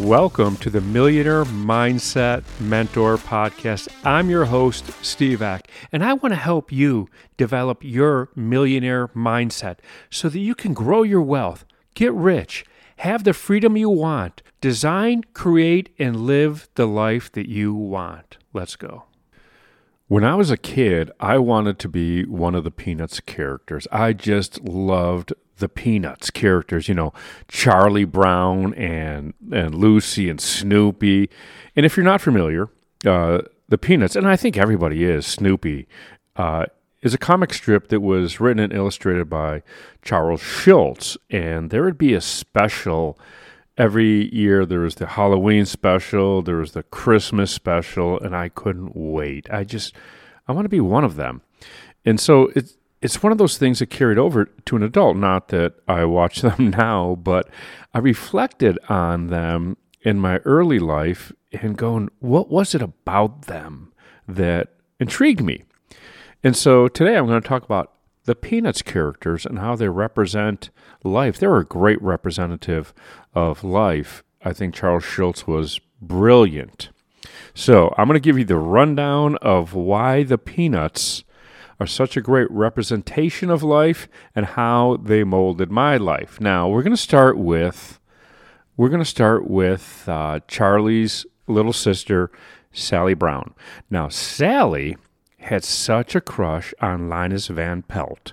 Welcome to the Millionaire Mindset Mentor Podcast. I'm your host, Steve Ack, and I want to help you develop your millionaire mindset so that you can grow your wealth, get rich, have the freedom you want, design, create, and live the life that you want. Let's go. When I was a kid, I wanted to be one of the Peanuts characters. I just loved the Peanuts characters, you know, Charlie Brown and Lucy and Snoopy. And if you're not familiar, the Peanuts, and I think everybody is, Snoopy, is a comic strip that was written and illustrated by Charles Schulz. And there would be a special every year. There was the Halloween special, there was the Christmas special, and I couldn't wait. I want to be one of them. And so it's one of those things that carried over to an adult. Not that I watch them now, but I reflected on them in my early life and going, what was it about them that intrigued me? And so today I'm going to talk about the Peanuts characters and how they represent life. They're a great representative of life. I think Charles Schulz was brilliant. So I'm going to give you the rundown of why the Peanuts are such a great representation of life and how they molded my life. Now, we're going to start with Charlie's little sister, Sally Brown. Now, Sally had such a crush on Linus Van Pelt.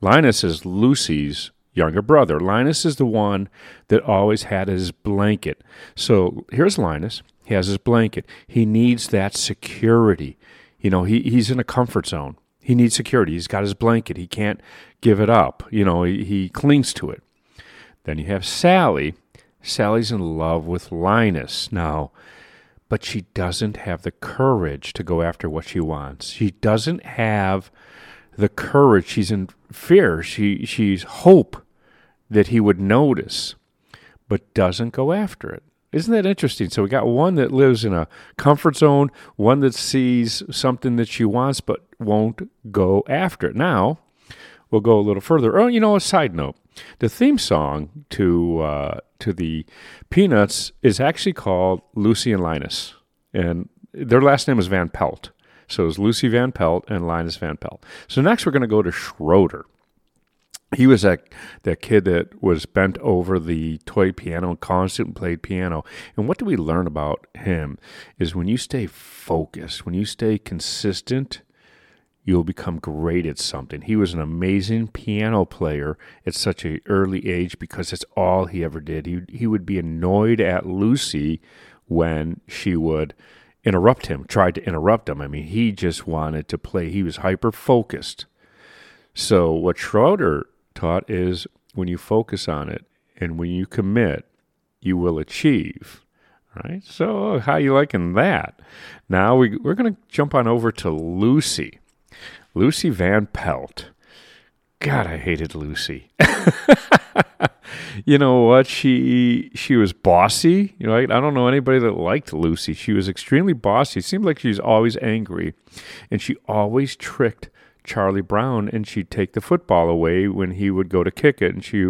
Linus is Lucy's younger brother. Linus is the one that always had his blanket. So here's Linus. He has his blanket. He needs that security. You know, he's in a comfort zone. He needs security. He's got his blanket. He can't give it up. You know, he clings to it. Then you have Sally. Sally's in love with Linus now, but she doesn't have the courage to go after what she wants. She doesn't have the courage. She's in fear. She's hope that he would notice, but doesn't go after it. Isn't that interesting? So we got one that lives in a comfort zone, one that sees something that she wants but won't go after it. Now, we'll go a little further. Oh, you know, a side note. The theme song to the Peanuts is actually called Lucy and Linus. And their last name is Van Pelt. So it's Lucy Van Pelt and Linus Van Pelt. So next we're going to go to Schroeder. He was that kid that was bent over the toy piano and constantly played piano. And what do we learn about him is when you stay focused, when you stay consistent, you'll become great at something. He was an amazing piano player at such an early age because it's all he ever did. He would be annoyed at Lucy when she would tried to interrupt him. I mean, he just wanted to play. He was hyper-focused. So what Schroeder taught is when you focus on it and when you commit, you will achieve. Right? So how you liking that? Now we're going to jump on over to Lucy. Lucy Van Pelt. God, I hated Lucy. You know what? She was bossy. You know, I don't know anybody that liked Lucy. She was extremely bossy. It seemed like she was always angry, and she always tricked Charlie Brown, and she'd take the football away when he would go to kick it, and he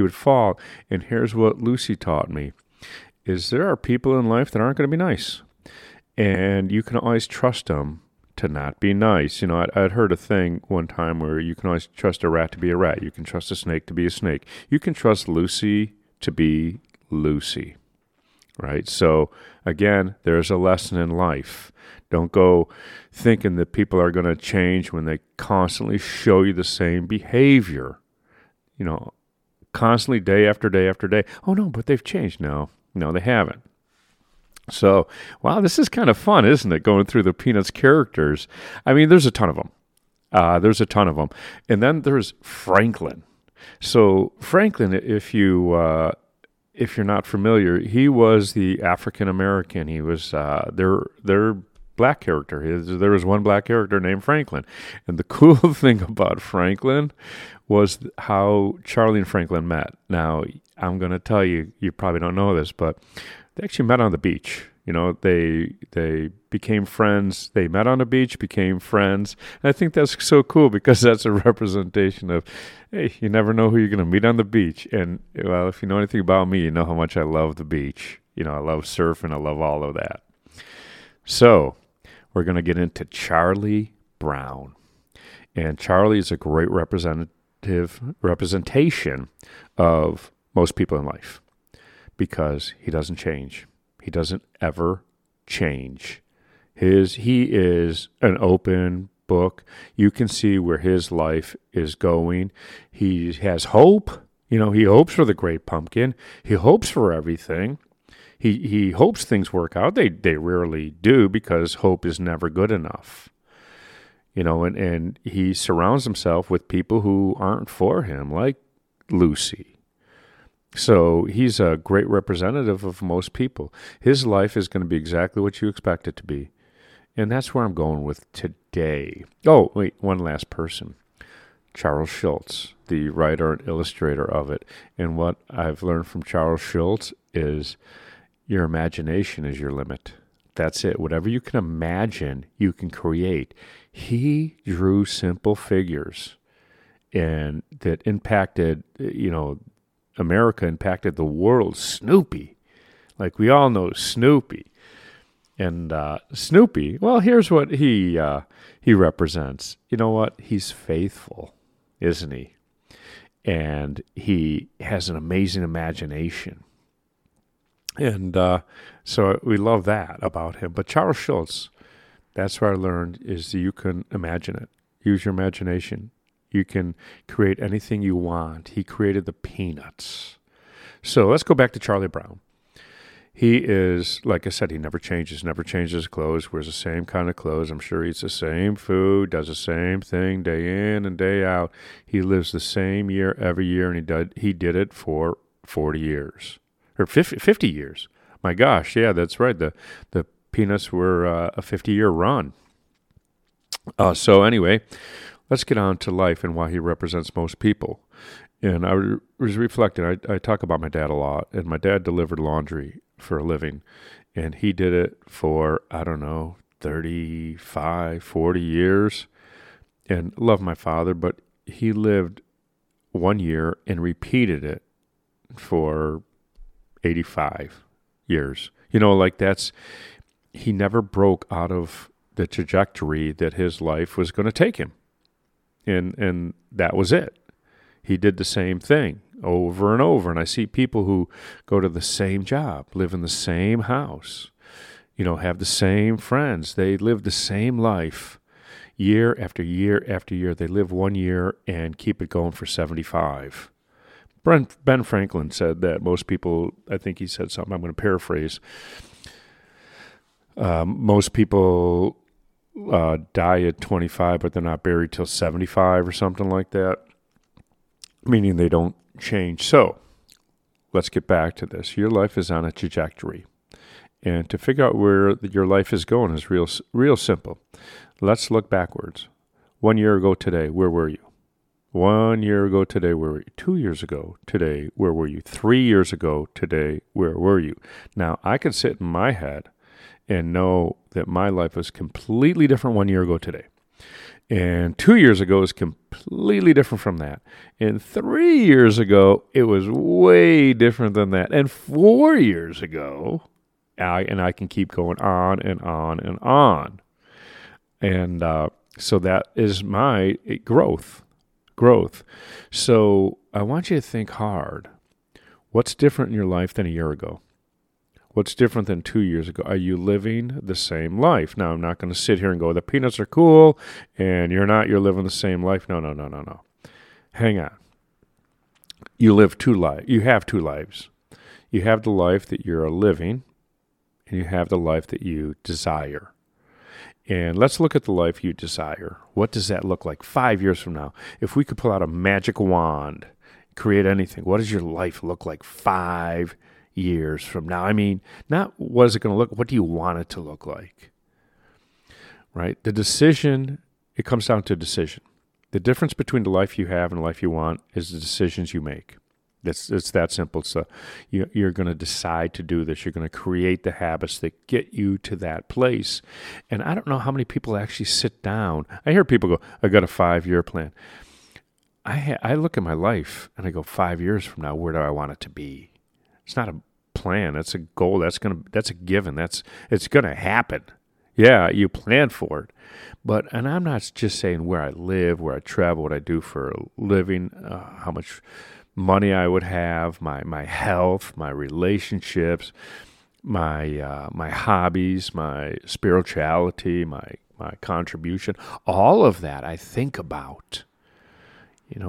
would fall. And here's what Lucy taught me, is there are people in life that aren't going to be nice, and you can always trust them to not be nice. You know, I'd heard a thing one time where you can always trust a rat to be a rat. You can trust a snake to be a snake. You can trust Lucy to be Lucy, right? So, again, there's a lesson in life. Don't go thinking that people are going to change when they constantly show you the same behavior, you know, constantly day after day after day. Oh, no, but they've changed. No, they haven't. So, wow, this is kind of fun, isn't it, going through the Peanuts characters? I mean, there's a ton of them. And then there's Franklin. So Franklin, if you're not familiar, he was the African-American. He was their black character. There was one black character named Franklin. And the cool thing about Franklin was how Charlie and Franklin met. Now, I'm going to tell you, you probably don't know this, but they actually met on the beach. You know, they became friends. They met on the beach, became friends. And I think that's so cool because that's a representation of, hey, you never know who you're going to meet on the beach. And, well, if you know anything about me, you know how much I love the beach. You know, I love surfing. I love all of that. So we're going to get into Charlie Brown. And Charlie is a great representation of most people in life because he doesn't change. He doesn't ever change. He is an open book. You can see where his life is going. He has hope. You know, he hopes for the great pumpkin. He hopes for everything. He hopes things work out. They rarely do because hope is never good enough. You know, and he surrounds himself with people who aren't for him, like Lucy. So he's a great representative of most people. His life is going to be exactly what you expect it to be. And that's where I'm going with today. Oh, wait, one last person. Charles Schulz, the writer and illustrator of it. And what I've learned from Charles Schulz is your imagination is your limit. That's it. Whatever you can imagine, you can create. He drew simple figures and that impacted, you know, America, impacted the world. Snoopy. Like we all know Snoopy. And Snoopy, well, here's what he represents. You know what? He's faithful, isn't he? And he has an amazing imagination. And so we love that about him. But Charles Schulz, that's what I learned, is you can imagine it. Use your imagination. You can create anything you want. He created the Peanuts. So let's go back to Charlie Brown. He is, like I said, he never changes clothes, wears the same kind of clothes. I'm sure he eats the same food, does the same thing day in and day out. He lives the same year every year, and he did it for 40 years. Or 50 years. My gosh, yeah, that's right. The Peanuts were a 50-year run. So anyway, let's get on to life and why he represents most people. And I was reflecting. I talk about my dad a lot, and my dad delivered laundry for a living, and he did it for, I don't know, 35, 40 years. And love my father, but he lived 1 year and repeated it for 85 years. You know, like he never broke out of the trajectory that his life was going to take him. And that was it. He did the same thing over and over. And I see people who go to the same job, live in the same house, you know, have the same friends. They live the same life year after year after year. They live 1 year and keep it going for 75. Ben Franklin said that most people, I think he said something, I'm going to paraphrase. Most people die at 25, but they're not buried till 75 or something like that, meaning they don't change. So let's get back to this. Your life is on a trajectory. And to figure out where your life is going is real simple. Let's look backwards. 1 year ago today, where were you? 1 year ago today, where were you? 2 years ago today, where were you? 3 years ago today, where were you? Now, I can sit in my head and know that my life was completely different 1 year ago today. And 2 years ago is completely different from that. And 3 years ago, it was way different than that. And 4 years ago, I can keep going on and on and on. And so that is my growth. So I want you to think hard. What's different in your life than a year ago? What's different than 2 years ago? Are you living the same life? Now, I'm not going to sit here and go, the Peanuts are cool, and you're living the same life. No. Hang on. You live two lives. You have two lives. You have the life that you're living, and you have the life that you desire. And let's look at the life you desire. What does that look like 5 years from now? If we could pull out a magic wand, create anything, what does your life look like 5 years from now? I mean, not what is it going to look, what do you want it to look like? Right? The decision, it comes down to decision. The difference between the life you have and the life you want is the decisions you make. It's that simple. So you're going to decide to do this. You're going to create the habits that get you to that place. And I don't know how many people actually sit down. I hear people go, I got a 5-year plan. I look at my life and I go, 5 years from now, where do I want it to be? It's not a plan. That's a goal. That's a given. It's gonna happen. Yeah, you plan for it. And I'm not just saying where I live, where I travel, what I do for a living, how much money I would have, my health, my relationships, my hobbies, my spirituality, my contribution. All of that I think about.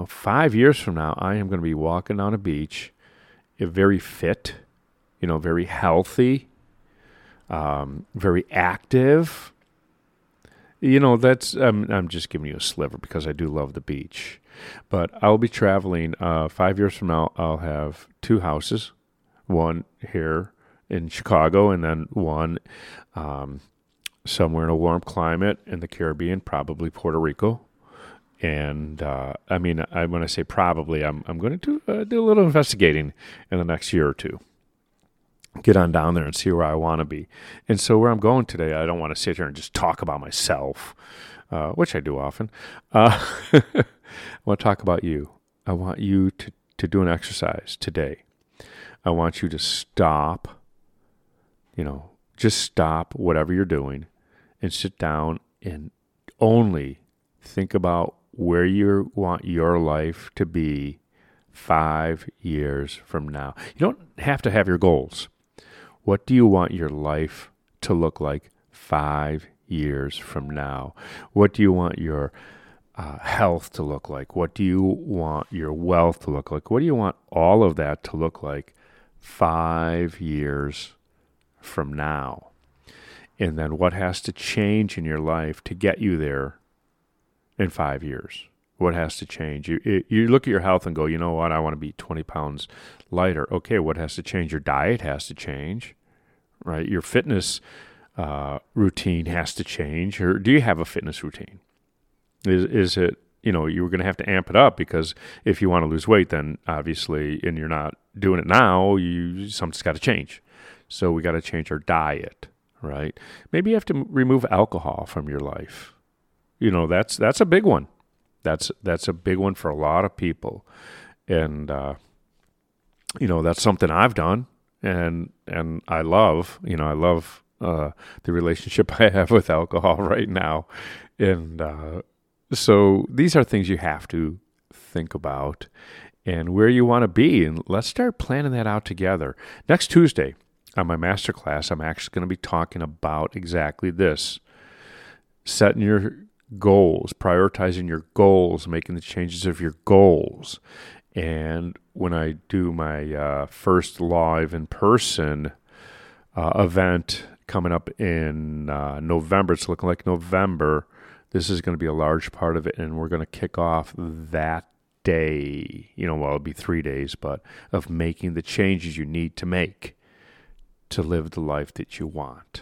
5 years from now, I am going to be walking on a beach, very fit, very healthy, very active. I'm just giving you a sliver because I do love the beach. But I'll be traveling 5 years from now. I'll have two houses, one here in Chicago and then one somewhere in a warm climate in the Caribbean, probably Puerto Rico. And when I say probably, I'm going to do a little investigating in the next year or two. Get on down there and see where I want to be. And so where I'm going today, I don't want to sit here and just talk about myself, which I do often. I want to talk about you. I want you to do an exercise today. I want you to stop, just stop whatever you're doing and sit down and only think about where you want your life to be 5 years from now. You don't have to have your goals. What do you want your life to look like 5 years from now? What do you want your health to look like? What do you want your wealth to look like? What do you want all of that to look like 5 years from now? And then what has to change in your life to get you there in 5 years? What has to change? You look at your health and go, you know what, I want to be 20 pounds lighter. Okay, what has to change? Your diet has to change, right? Your fitness routine has to change. Or do you have a fitness routine? Is it, you're going to have to amp it up, because if you want to lose weight, then obviously, and you're not doing it now, something's got to change. So we got to change our diet, right? Maybe you have to remove alcohol from your life. That's a big one. That's a big one for a lot of people, and that's something I've done, and I love the relationship I have with alcohol right now, and so these are things you have to think about, and where you want to be, and let's start planning that out together. Next Tuesday on my masterclass, I'm actually going to be talking about exactly this: setting your goals, prioritizing your goals, making the changes of your goals. And when I do my first live in person event coming up in November, it's looking like November, this is going to be a large part of it, and we're going to kick off that day, it'll be 3 days, but of making the changes you need to make to live the life that you want.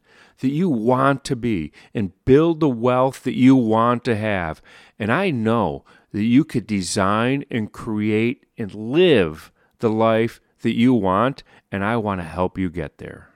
that you want to be and build the wealth that you want to have. And I know that you could design and create and live the life that you want, and I want to help you get there.